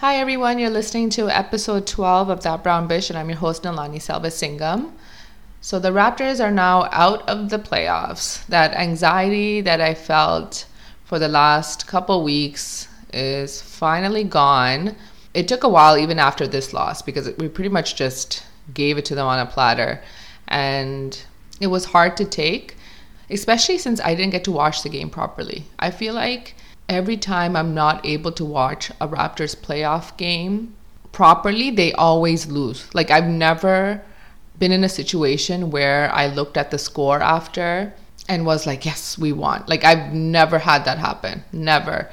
Hi everyone, you're listening to episode 12 of That Brown Bush, and I'm your host Nalani Selvasingham. So the Raptors are now out of the playoffs. That anxiety that I felt for the last couple weeks is finally gone. It took a while even after this loss because we pretty much just gave it to them on a platter, and it was hard to take, especially since I didn't get to watch the game properly. I feel like every time I'm not able to watch a Raptors playoff game properly, they always lose. Like, I've never been in a situation where I looked at the score after and was like, yes, we won. Like, I've never had that happen. Never.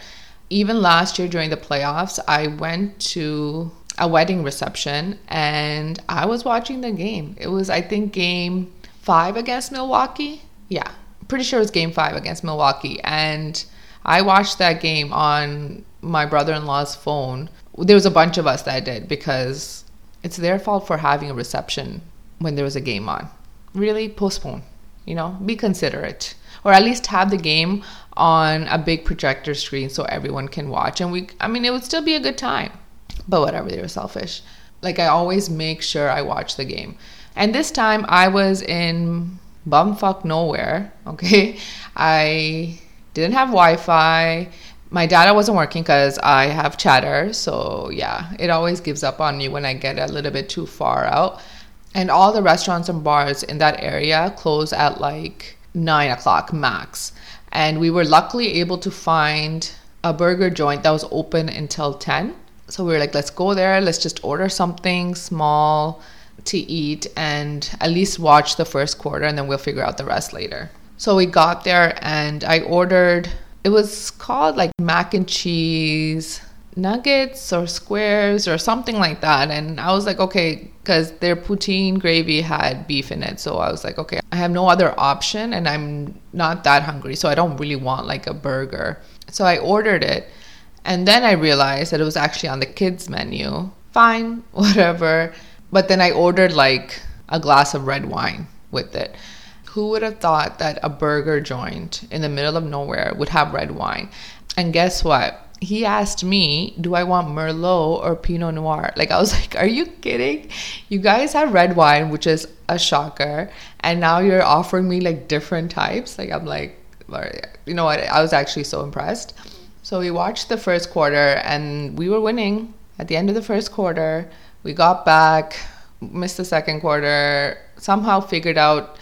Even last year during the playoffs, I went to a wedding reception and I was watching the game. It was, I think, game 5 against Milwaukee. Yeah, pretty sure it was game 5 against Milwaukee. And I watched that game on my brother-in-law's phone. There was a bunch of us that did because it's their fault for having a reception when there was a game on. Really, postpone, you know, be considerate. Or at least have the game on a big projector screen so everyone can watch. And it would still be a good time. But whatever, they were selfish. Like, I always make sure I watch the game. And this time I was in bumfuck nowhere, okay? I didn't have Wi-Fi. My data wasn't working because I have chatter. So yeah, it always gives up on you when I get a little bit too far out. And all the restaurants and bars in that area close at like 9 o'clock max. And we were luckily able to find a burger joint that was open until 10. So we were like, let's go there. Let's just order something small to eat and at least watch the first quarter, and then we'll figure out the rest later. So we got there and I ordered, it was called like mac and cheese nuggets or squares or something like that. And I was like, okay, because their poutine gravy had beef in it. So I was like, okay, I have no other option and I'm not that hungry. So I don't really want like a burger. So I ordered it. And then I realized that it was actually on the kids menu. Fine, whatever. But then I ordered like a glass of red wine with it. Who would have thought that a burger joint in the middle of nowhere would have red wine? And guess what? He asked me, do I want Merlot or Pinot Noir? Like, I was like, are you kidding? You guys have red wine, which is a shocker. And now you're offering me like different types. Like, I'm like, you know what? I was actually so impressed. So we watched the first quarter and we were winning at the end of the first quarter. We got back, missed the second quarter, somehow figured out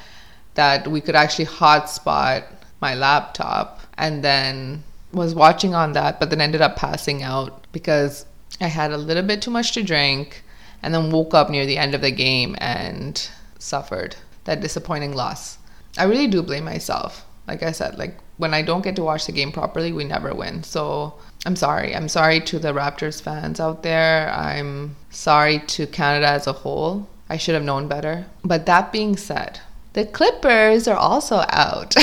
that we could actually hotspot my laptop, and then was watching on that, but then ended up passing out because I had a little bit too much to drink, and then woke up near the end of the game and suffered that disappointing loss. I really do blame myself. Like I said, like when I don't get to watch the game properly, we never win. So I'm sorry. I'm sorry to the Raptors fans out there. I'm sorry to Canada as a whole. I should have known better. But that being said, the Clippers are also out.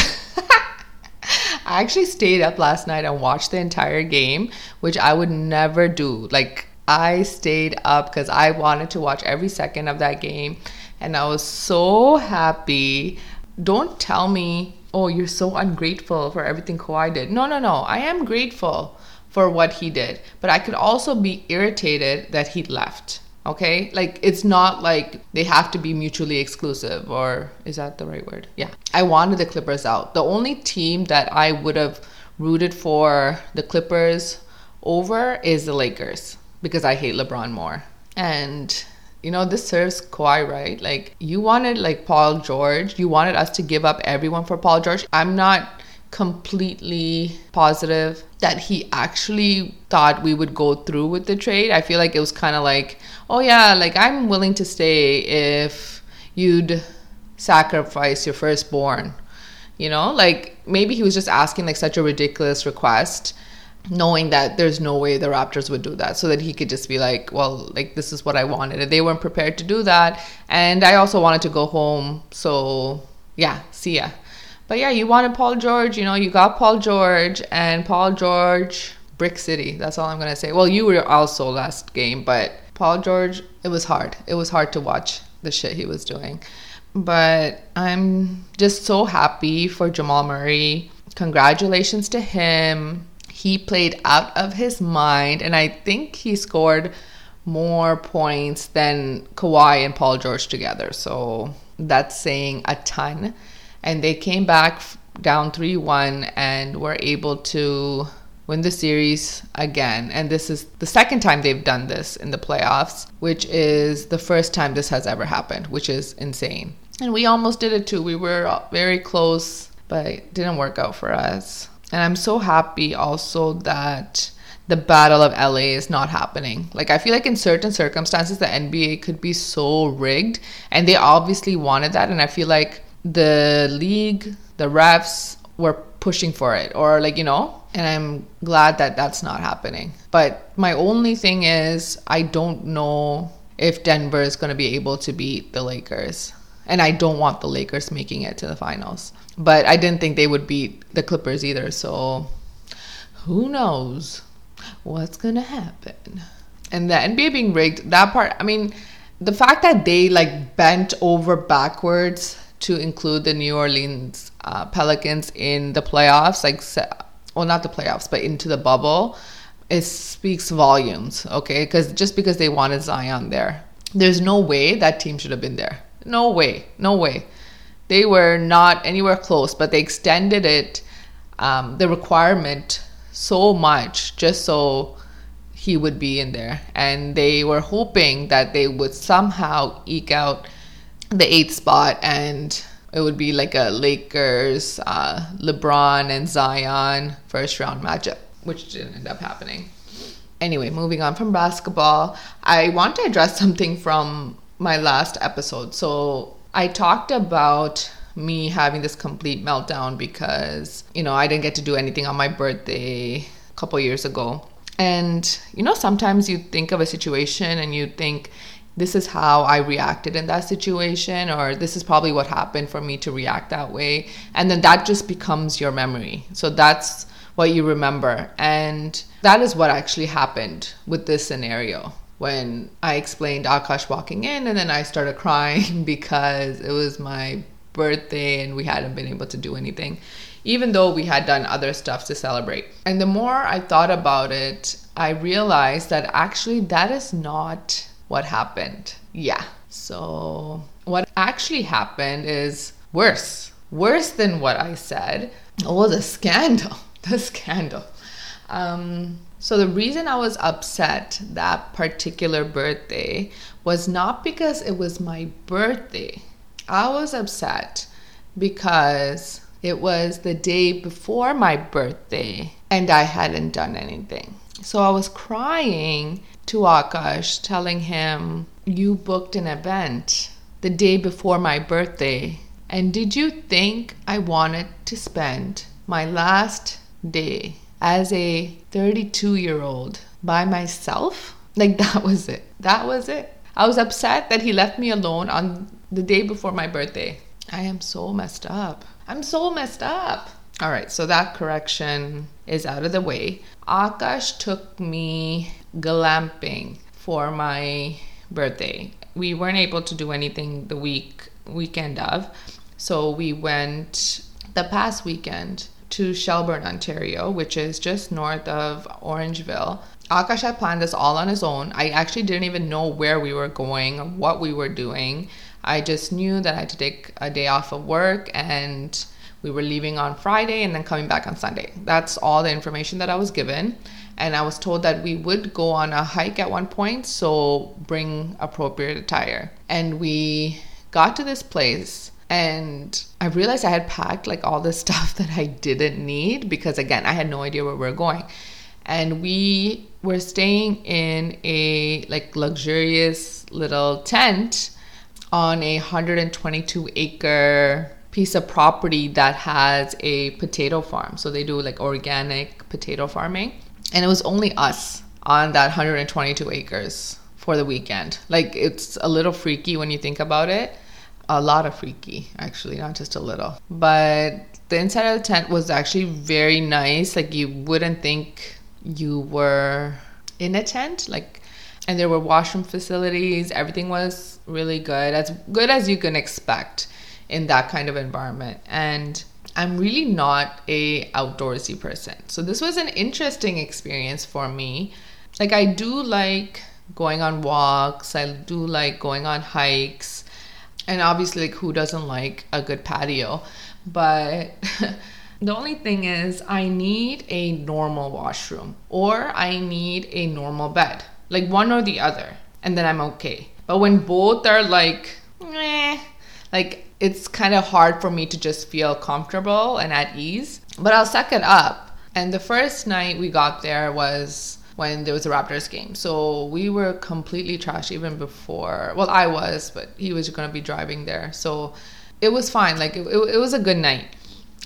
I actually stayed up last night and watched the entire game, which I would never do. Like, I stayed up because I wanted to watch every second of that game. And I was so happy. Don't tell me, oh, you're so ungrateful for everything Kawhi did. No. I am grateful for what he did. But I could also be irritated that he left. Okay, like it's not like they have to be mutually exclusive, or is that the right word? Yeah, I wanted the Clippers out. The only team that I would have rooted for the Clippers over is the Lakers because I hate LeBron more. And you know, this serves Kawhi right. Like, you wanted like Paul George, you wanted us to give up everyone for Paul George. I'm not completely positive that he actually thought we would go through with the trade. I feel like it was kind of like, oh yeah, like I'm willing to stay if you'd sacrifice your firstborn, you know, like maybe he was just asking like such a ridiculous request, knowing that there's no way the Raptors would do that, so that he could just be like, well, like this is what I wanted, and they weren't prepared to do that, and I also wanted to go home, so yeah, see ya. But yeah, you wanted Paul George, you know, you got Paul George, and Paul George, Brick City. That's all I'm going to say. Well, you were also last game, but Paul George, it was hard. It was hard to watch the shit he was doing. But I'm just so happy for Jamal Murray. Congratulations to him. He played out of his mind, and I think he scored more points than Kawhi and Paul George together. So that's saying a ton. And they came back down 3-1 and were able to win the series again. And this is the second time they've done this in the playoffs, which is the first time this has ever happened, which is insane. And we almost did it too. We were very close, but it didn't work out for us. And I'm so happy also that the Battle of LA is not happening. Like, I feel like in certain circumstances, the NBA could be so rigged, and they obviously wanted that. And I feel like the league, the refs were pushing for it, or like, you know, and I'm glad that that's not happening. But my only thing is, I don't know if Denver is going to be able to beat the Lakers. And I don't want the Lakers making it to the finals. But I didn't think they would beat the Clippers either. So who knows what's going to happen. And the NBA being rigged, that part, I mean, the fact that they like bent over backwards to include the New Orleans Pelicans in the playoffs, like, well, not the playoffs, but into the bubble, it speaks volumes, okay? Because just because they wanted Zion there, there's no way that team should have been there. No way. No way. They were not anywhere close, but they extended it, the requirement, so much just so he would be in there. And they were hoping that they would somehow eke out the 8th spot, and it would be like a Lakers, LeBron and Zion first round matchup, which didn't end up happening. Anyway, moving on from basketball, I want to address something from my last episode. So I talked about me having this complete meltdown because, you know, I didn't get to do anything on my birthday a couple years ago. And, you know, sometimes you think of a situation and you think, this is how I reacted in that situation, or this is probably what happened for me to react that way. And then that just becomes your memory. So that's what you remember. And that is what actually happened with this scenario. When I explained Akash walking in, and then I started crying because it was my birthday and we hadn't been able to do anything, even though we had done other stuff to celebrate. And the more I thought about it, I realized that actually that is not what happened. Yeah. So what actually happened is worse than what I said. Oh, the scandal. So the reason I was upset that particular birthday was not because it was my birthday. I was upset because it was the day before my birthday and I hadn't done anything. So I was crying to Akash, telling him, you booked an event the day before my birthday. And did you think I wanted to spend my last day as a 32-year-old by myself? Like, that was it. That was it. I was upset that he left me alone on the day before my birthday. I am so messed up. I'm so messed up. All right, so that correction is out of the way. Akash took me glamping for my birthday. We weren't able to do anything the weekend of. So we went the past weekend to Shelburne, Ontario, which is just north of Orangeville. Akash had planned this all on his own. I actually didn't even know where we were going or what we were doing. I just knew that I had to take a day off of work, and we were leaving on Friday and then coming back on Sunday. That's all the information that I was given. And I was told that we would go on a hike at one point, so bring appropriate attire. And we got to this place, and I realized I had packed like all this stuff that I didn't need because, again, I had no idea where we were going. And we were staying in a like luxurious little tent on a 122-acre piece of property that has a potato farm. So they do like organic potato farming. And it was only us on that 122 acres for the weekend. Like, it's a little freaky when you think about it. A lot of freaky, actually, not just a little. But the inside of the tent was actually very nice. Like, you wouldn't think you were in a tent. Like, and there were washroom facilities. Everything was really good, as you can expect in that kind of environment. And I'm really not a outdoorsy person. So this was an interesting experience for me. Like, I do like going on walks. I do like going on hikes. And obviously, like, who doesn't like a good patio? But the only thing is, I need a normal washroom or I need a normal bed. Like, one or the other. And then I'm okay. But when both are like, meh, like, it's kind of hard for me to just feel comfortable and at ease. But I'll suck it up. And the first night we got there was when there was a Raptors game. So we were completely trash even before. Well, I was, but he was going to be driving there. So it was fine. Like, it was a good night.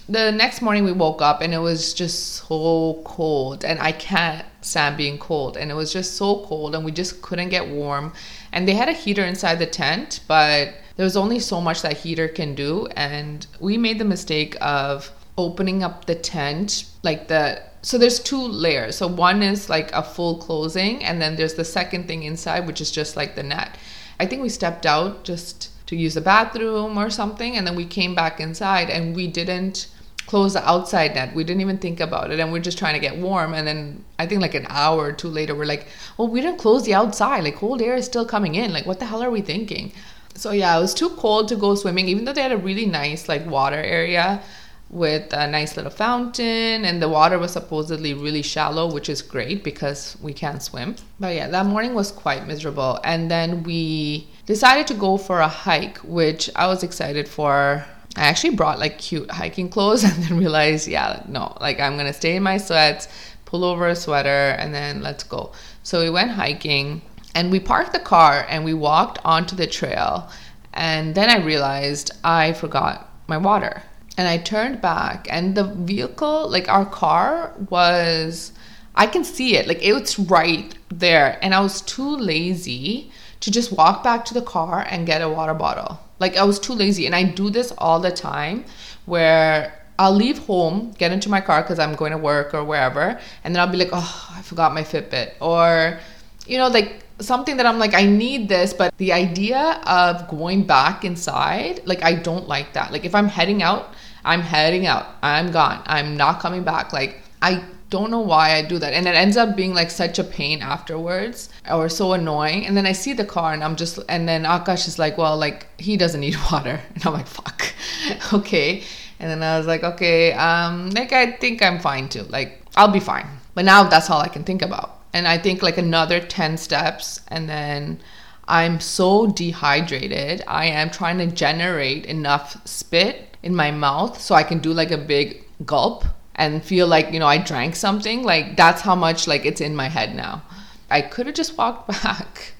The next morning we woke up and it was just so cold, and I can't stand being cold, and it was just so cold and we just couldn't get warm. And they had a heater inside the tent, but there was only so much that heater can do. And we made the mistake of opening up the tent like the, so there's two layers. So one is like a full closing, and then there's the second thing inside, which is just like the net. I think we stepped out just to use the bathroom or something, and then we came back inside and we didn't close the outside net. We didn't even think about it, and we're just trying to get warm. And then I think like an hour or two later, we're like, well, we didn't close the outside, like cold air is still coming in, like what the hell are we thinking? So yeah, it was too cold to go swimming, even though they had a really nice like water area with a nice little fountain, and the water was supposedly really shallow, which is great because we can't swim. But yeah, that morning was quite miserable. And then we decided to go for a hike, which I was excited for. I actually brought like cute hiking clothes, and then realized, yeah, no, like I'm gonna stay in my sweats, pull over a sweater, and then let's go. So we went hiking and we parked the car and we walked onto the trail. And then I realized I forgot my water, and I turned back, and the vehicle, like our car was, I can see it, like it was right there. And I was too lazy to just walk back to the car and get a water bottle. Like I was too lazy. And I do this all the time where I'll leave home, get into my car because I'm going to work or wherever, and then I'll be like, oh, I forgot my Fitbit, or, you know, like something that I'm like, I need this. But the idea of going back inside, like I don't like that. Like if I'm heading out, I'm heading out, I'm gone, I'm not coming back. Like I don't know why I do that. And it ends up being like such a pain afterwards, or so annoying. And then I see the car and I'm just, and then Akash is like, well, like he doesn't need water. And I'm like, fuck. Okay. And then I was like, okay, like I think I'm fine too. Like I'll be fine. But now that's all I can think about. And I think like another 10 steps and then I'm so dehydrated. I am trying to generate enough spit in my mouth so I can do like a big gulp and feel like, you know, I drank something. Like that's how much like it's in my head now. I could have just walked back.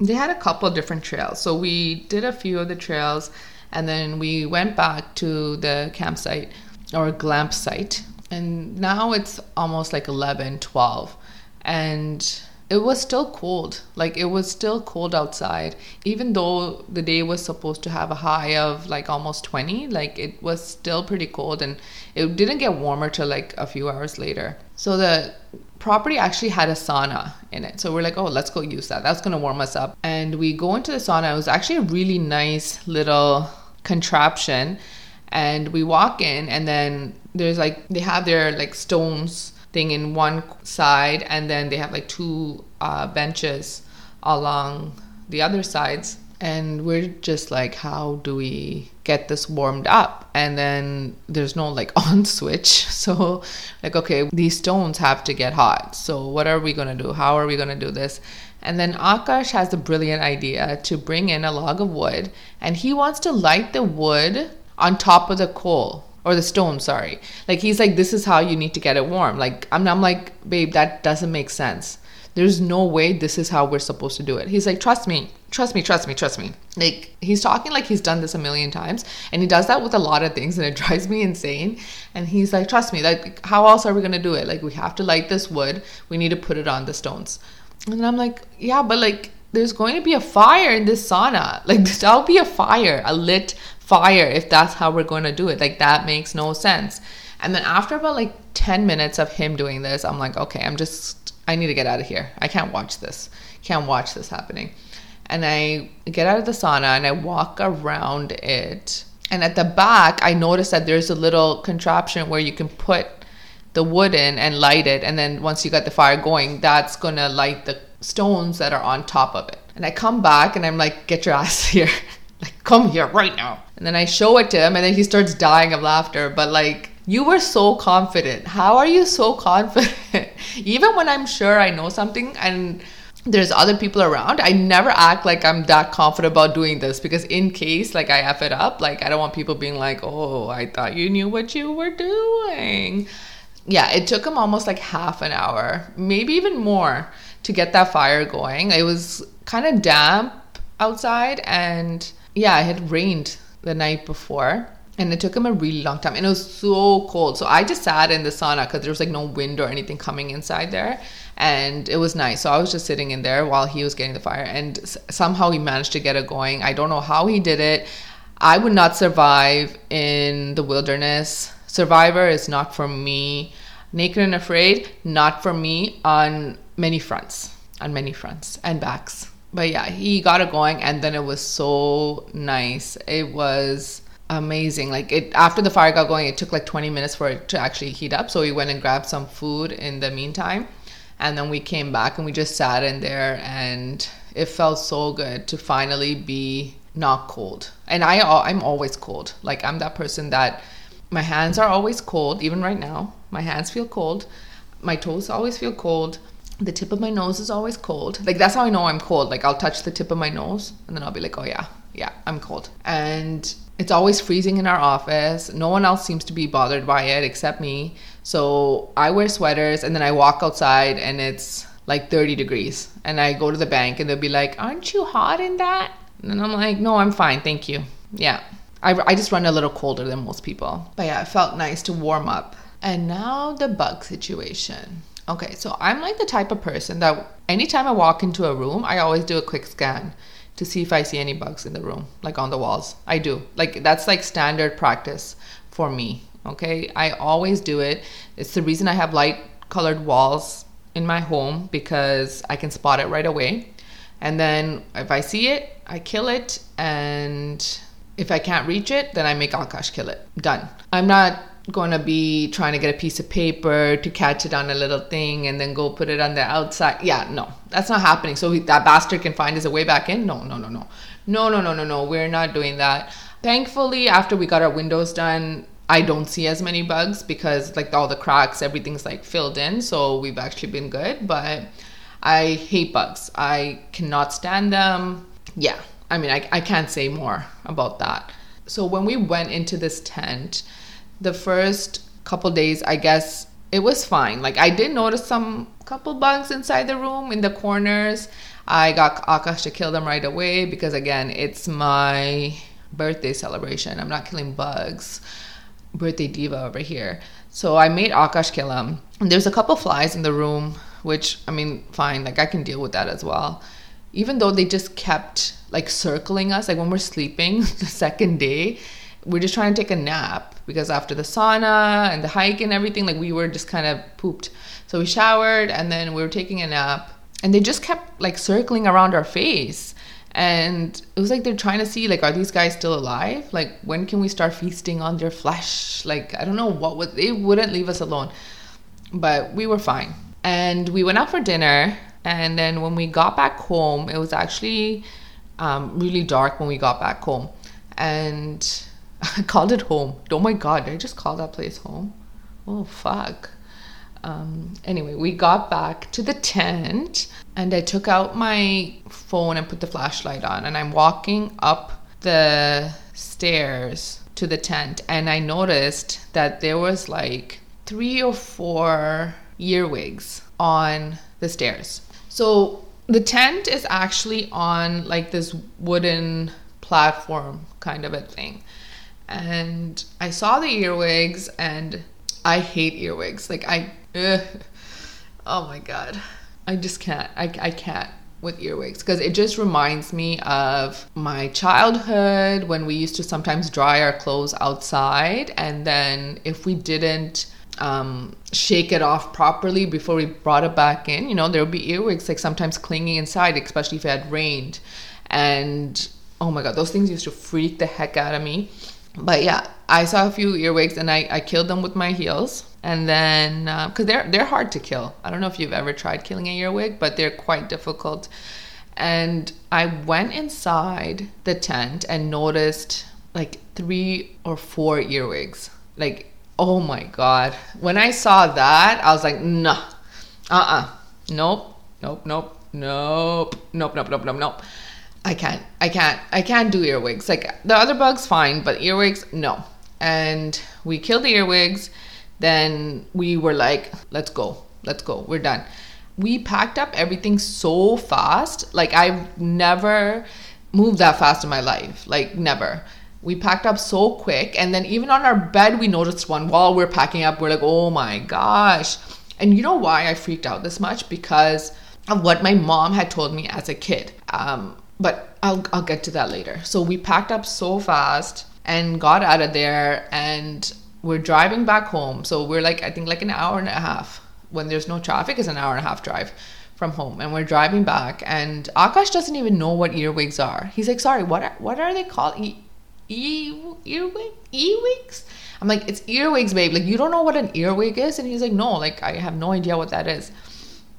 They had a couple of different trails. So we did a few of the trails, and then we went back to the campsite or glamp site. And now it's almost like 11, 12. And it was still cold. Like it was still cold outside, even though the day was supposed to have a high of like almost 20. Like it was still pretty cold, and it didn't get warmer till like a few hours later. So the property actually had a sauna in it. So we're like, oh, let's go use that. That's going to warm us up. And we go into the sauna. It was actually a really nice little contraption. And we walk in, and then there's like, they have their like stones thing in one side, and then they have like two benches along the other sides. And we're just like, how do we get this warmed up? And then there's no like on switch. So like, okay, these stones have to get hot. So what are we gonna do? How are we gonna do this? And then Akash has the brilliant idea to bring in a log of wood, and he wants to light the wood on top of the coal. Or the stone, sorry. Like he's like, this is how you need to get it warm. Like I'm like, babe, that doesn't make sense. There's no way this is how we're supposed to do it. He's like, trust me. Like he's talking like he's done this a million times, and he does that with a lot of things, and it drives me insane. And he's like, trust me, like how else are we gonna do it? Like we have to light this wood. We need to put it on the stones. And I'm like, yeah, but like there's going to be a fire in this sauna. Like there'll be a fire, a lit fire, if that's how we're going to do it. Like that makes no sense. And then after about like 10 minutes of him doing this, I'm like, okay, I need to get out of here. I can't watch this. Can't watch this happening. And I get out of the sauna and I walk around it. And at the back, I noticed that there's a little contraption where you can put the wood in and light it. And then once you got the fire going, that's going to light the stones that are on top of it. And I come back and I'm like, get your ass here. Like, come here right now. And then I show it to him and then he starts dying of laughter. But like, you were so confident. How are you so confident? Even when I'm sure I know something and there's other people around, I never act like I'm that confident about doing this, because in case like I F it up, like I don't want people being like, oh, I thought you knew what you were doing. Yeah, it took him almost like half an hour, maybe even more, to get that fire going. It was kind of damp outside, and yeah, it had rained the night before, and it took him a really long time, and it was so cold. So I just sat in the sauna because there was like no wind or anything coming inside there, and it was nice. So I was just sitting in there while he was getting the fire, and somehow he managed to get it going. I don't know how he did it. I would not survive in the wilderness. Survivor is not for me. Naked and Afraid, not for me on many fronts. On many fronts and backs. But yeah, he got it going, and then it was so nice. It was amazing. Like, it after the fire got going, it took like 20 minutes for it to actually heat up. So we went and grabbed some food in the meantime. And then we came back and we just sat in there, and it felt so good to finally be not cold. And I'm always cold. Like, I'm that person that my hands are always cold. Even right now, my hands feel cold. My toes always feel cold. The tip of my nose is always cold. Like, that's how I know I'm cold. Like, I'll touch the tip of my nose and then I'll be like, oh yeah, I'm cold. And it's always freezing in our office. No one else seems to be bothered by it except me. So I wear sweaters, and then I walk outside and it's like 30 degrees. And I go to the bank and they'll be like, aren't you hot in that? And I'm like, no, I'm fine. Thank you. Yeah. I just run a little colder than most people. But yeah, it felt nice to warm up. And now the bug situation. Okay, so I'm like the type of person that anytime I walk into a room, I always do a quick scan to see if I see any bugs in the room, like on the walls. I do. Like, that's like standard practice for me, okay? I always do it. It's the reason I have light-colored walls in my home, because I can spot it right away. And then if I see it, I kill it. And if I can't reach it, then I make Akash kill it. Done. I'm not going to be trying to get a piece of paper to catch it on a little thing and then go put it on the outside. Yeah, no, that's not happening. So that bastard can find his way back in. No, we're not doing that. Thankfully, after we got our windows done, I don't see as many bugs, because like all the cracks, everything's like filled in, so we've actually been good. But I hate bugs. I cannot stand them. Yeah, I mean, I can't say more about that. So when we went into this tent, the first couple days, I guess it was fine. Like, I did notice couple bugs inside the room in the corners. I got Akash to kill them right away because, again, it's my birthday celebration. I'm not killing bugs. Birthday diva over here. So I made Akash kill them. And there's a couple flies in the room, which, I mean, fine. Like, I can deal with that as well. Even though they just kept, like, circling us. Like, when we're sleeping the second day, we're just trying to take a nap, because after the sauna and the hike and everything, like, we were just kind of pooped. So we showered and then we were taking a nap, and they just kept like circling around our face. And it was like they're trying to see, like, are these guys still alive? Like, when can we start feasting on their flesh? Like, I don't know they wouldn't leave us alone. But we were fine. And we went out for dinner. And then when we got back home, it was actually really dark when we got back home. And I called it home. Oh my God, did I just call that place home? Oh, fuck. Anyway, we got back to the tent, and I took out my phone and put the flashlight on, and I'm walking up the stairs to the tent, and I noticed that there was like 3 or 4 earwigs on the stairs. So the tent is actually on like this wooden platform kind of a thing. And I saw the earwigs, and I hate earwigs. Like, oh my God. I just can't. I can't with earwigs, because it just reminds me of my childhood when we used to sometimes dry our clothes outside. And then if we didn't shake it off properly before we brought it back in, you know, there would be earwigs like sometimes clinging inside, especially if it had rained. And oh my God, those things used to freak the heck out of me. But yeah, I saw a few earwigs and I killed them with my heels. And then, because they're hard to kill. I don't know if you've ever tried killing an earwig, but they're quite difficult. And I went inside the tent and noticed like 3 or 4 earwigs. Like, oh my God. When I saw that, I was like, nah, nope. I can't do earwigs. Like, the other bugs, fine, but earwigs, no. And we killed the earwigs. Then we were like, let's go. We're done. We packed up everything so fast. Like, I've never moved that fast in my life. Like, never. We packed up so quick. And then even on our bed, we noticed one while we're packing up. We're like, oh my gosh. And you know why I freaked out this much? Because of what my mom had told me as a kid. But I'll get to that later. So we packed up so fast and got out of there, and we're driving back home. So we're like, I think like an hour and a half. When there's no traffic, it's an hour and a half drive from home. And we're driving back, and Akash doesn't even know what earwigs are. He's like, sorry, what are they called? Earwigs? I'm like, it's earwigs, babe. Like, you don't know what an earwig is? And he's like, no, like, I have no idea what that is.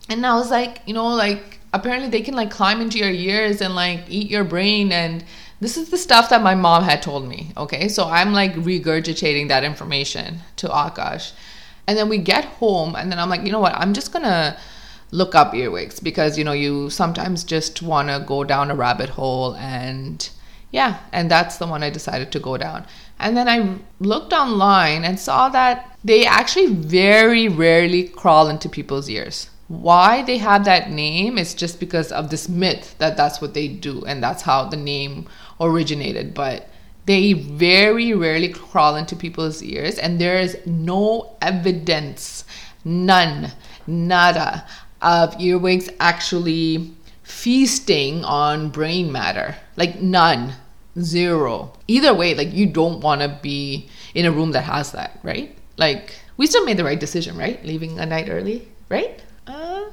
And I was like, you know, like, apparently they can like climb into your ears and like eat your brain. And this is the stuff that my mom had told me. Okay. So I'm like regurgitating that information to Akash. And then we get home, and then I'm like, you know what? I'm just going to look up earwigs, because, you know, you sometimes just want to go down a rabbit hole. And yeah, and that's the one I decided to go down. And then I looked online and saw that they actually very rarely crawl into people's ears. Why they have that name is just because of this myth that that's what they do, and that's how the name originated. But they very rarely crawl into people's ears, and there is no evidence, none, nada, of earwigs actually feasting on brain matter. Like, none, zero. Either way, like, you don't want to be in a room that has that, right? Like, we still made the right decision, right? Leaving a night early, right? No.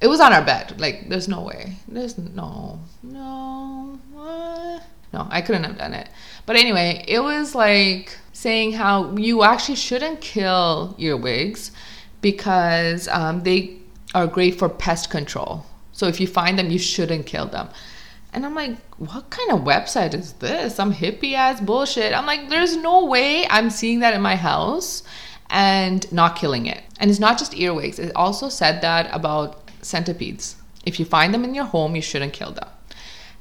It was on our bed. Like, there's no way. There's no, I couldn't have done it. But anyway, it was like saying how you actually shouldn't kill earwigs, because they are great for pest control. So if you find them, you shouldn't kill them. And I'm like, what kind of website is this? Some hippie ass bullshit. I'm like, there's no way I'm seeing that in my house and not killing it. And it's not just earwigs. It also said that about centipedes. If you find them in your home, you shouldn't kill them.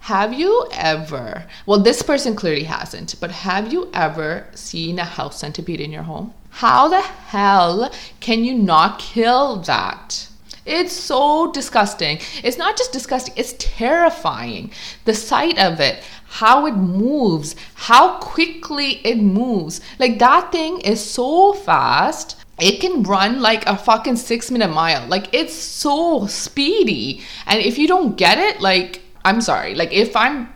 Have you ever, well, this person clearly hasn't, but have you ever seen a house centipede in your home? How the hell can you not kill that? It's so disgusting. It's not just disgusting, it's terrifying. The sight of it, how it moves, how quickly it moves. Like, that thing is so fast. It can run like a fucking 6-minute mile. Like, it's so speedy. And if you don't get it, like, I'm sorry. Like, if I'm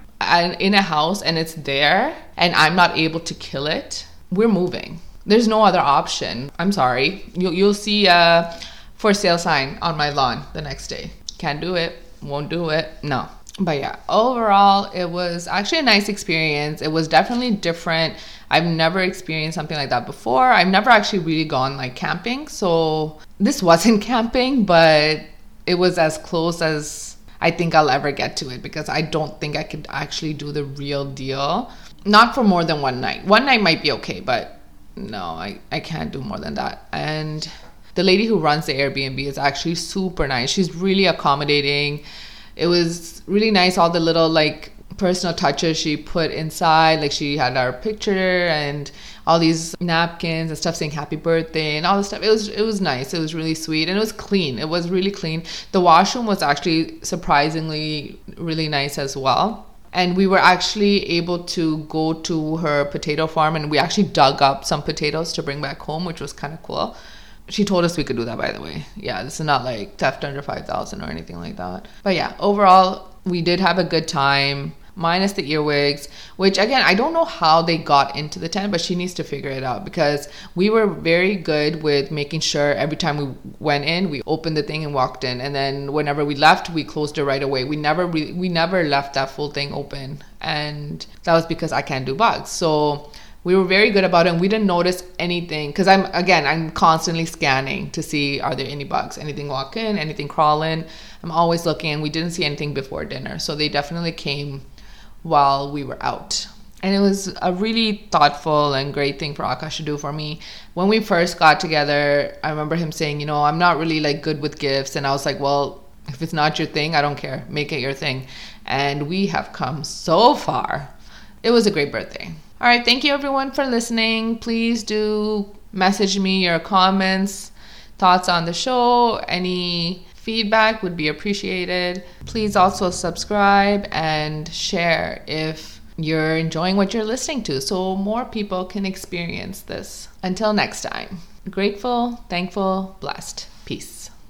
in a house and it's there and I'm not able to kill it, we're moving. There's no other option. I'm sorry. You'll see a for sale sign on my lawn the next day. Can't do it. Won't do it. No. But yeah, overall, it was actually a nice experience. It was definitely different. I've never experienced something like that before. I've never actually really gone like camping. So this wasn't camping, but it was as close as I think I'll ever get to it, because I don't think I could actually do the real deal. Not for more than one night. One night might be okay, but no, I can't do more than that. And the lady who runs the Airbnb is actually super nice. She's really accommodating. It was really nice, all the little like personal touches she put inside. Like, she had our picture and all these napkins and stuff saying happy birthday and all this stuff. It was nice. It was really sweet, and it was clean. It was really clean. The washroom was actually surprisingly really nice as well. And we were actually able to go to her potato farm, and we actually dug up some potatoes to bring back home, which was kind of cool. She told us we could do that, by the way. Yeah, this is not like theft under $5,000 or anything like that. But yeah, overall, we did have a good time. minus the earwigs, which again, I don't know how they got into the tent, but she needs to figure it out, because we were very good with making sure every time we went in, we opened the thing and walked in, and then whenever we left, we closed it right away. We never left that full thing open, and that was because I can't do bugs. So we were very good about it, and we didn't notice anything, because I'm constantly scanning to see, are there any bugs, anything walk in, anything crawl in. I'm always looking, and we didn't see anything before dinner. So they definitely came while we were out. And it was a really thoughtful and great thing for Akash to do for me. When we first got together, I remember him saying, you know, I'm not really like good with gifts. And I was like, well, if it's not your thing, I don't care. Make it your thing. And we have come so far. It was a great birthday. All right, thank you everyone for listening. Please do message me your comments, thoughts on the show. Any feedback would be appreciated. Please also subscribe and share if you're enjoying what you're listening to, so more people can experience this. Until next time, grateful, thankful, blessed. Peace.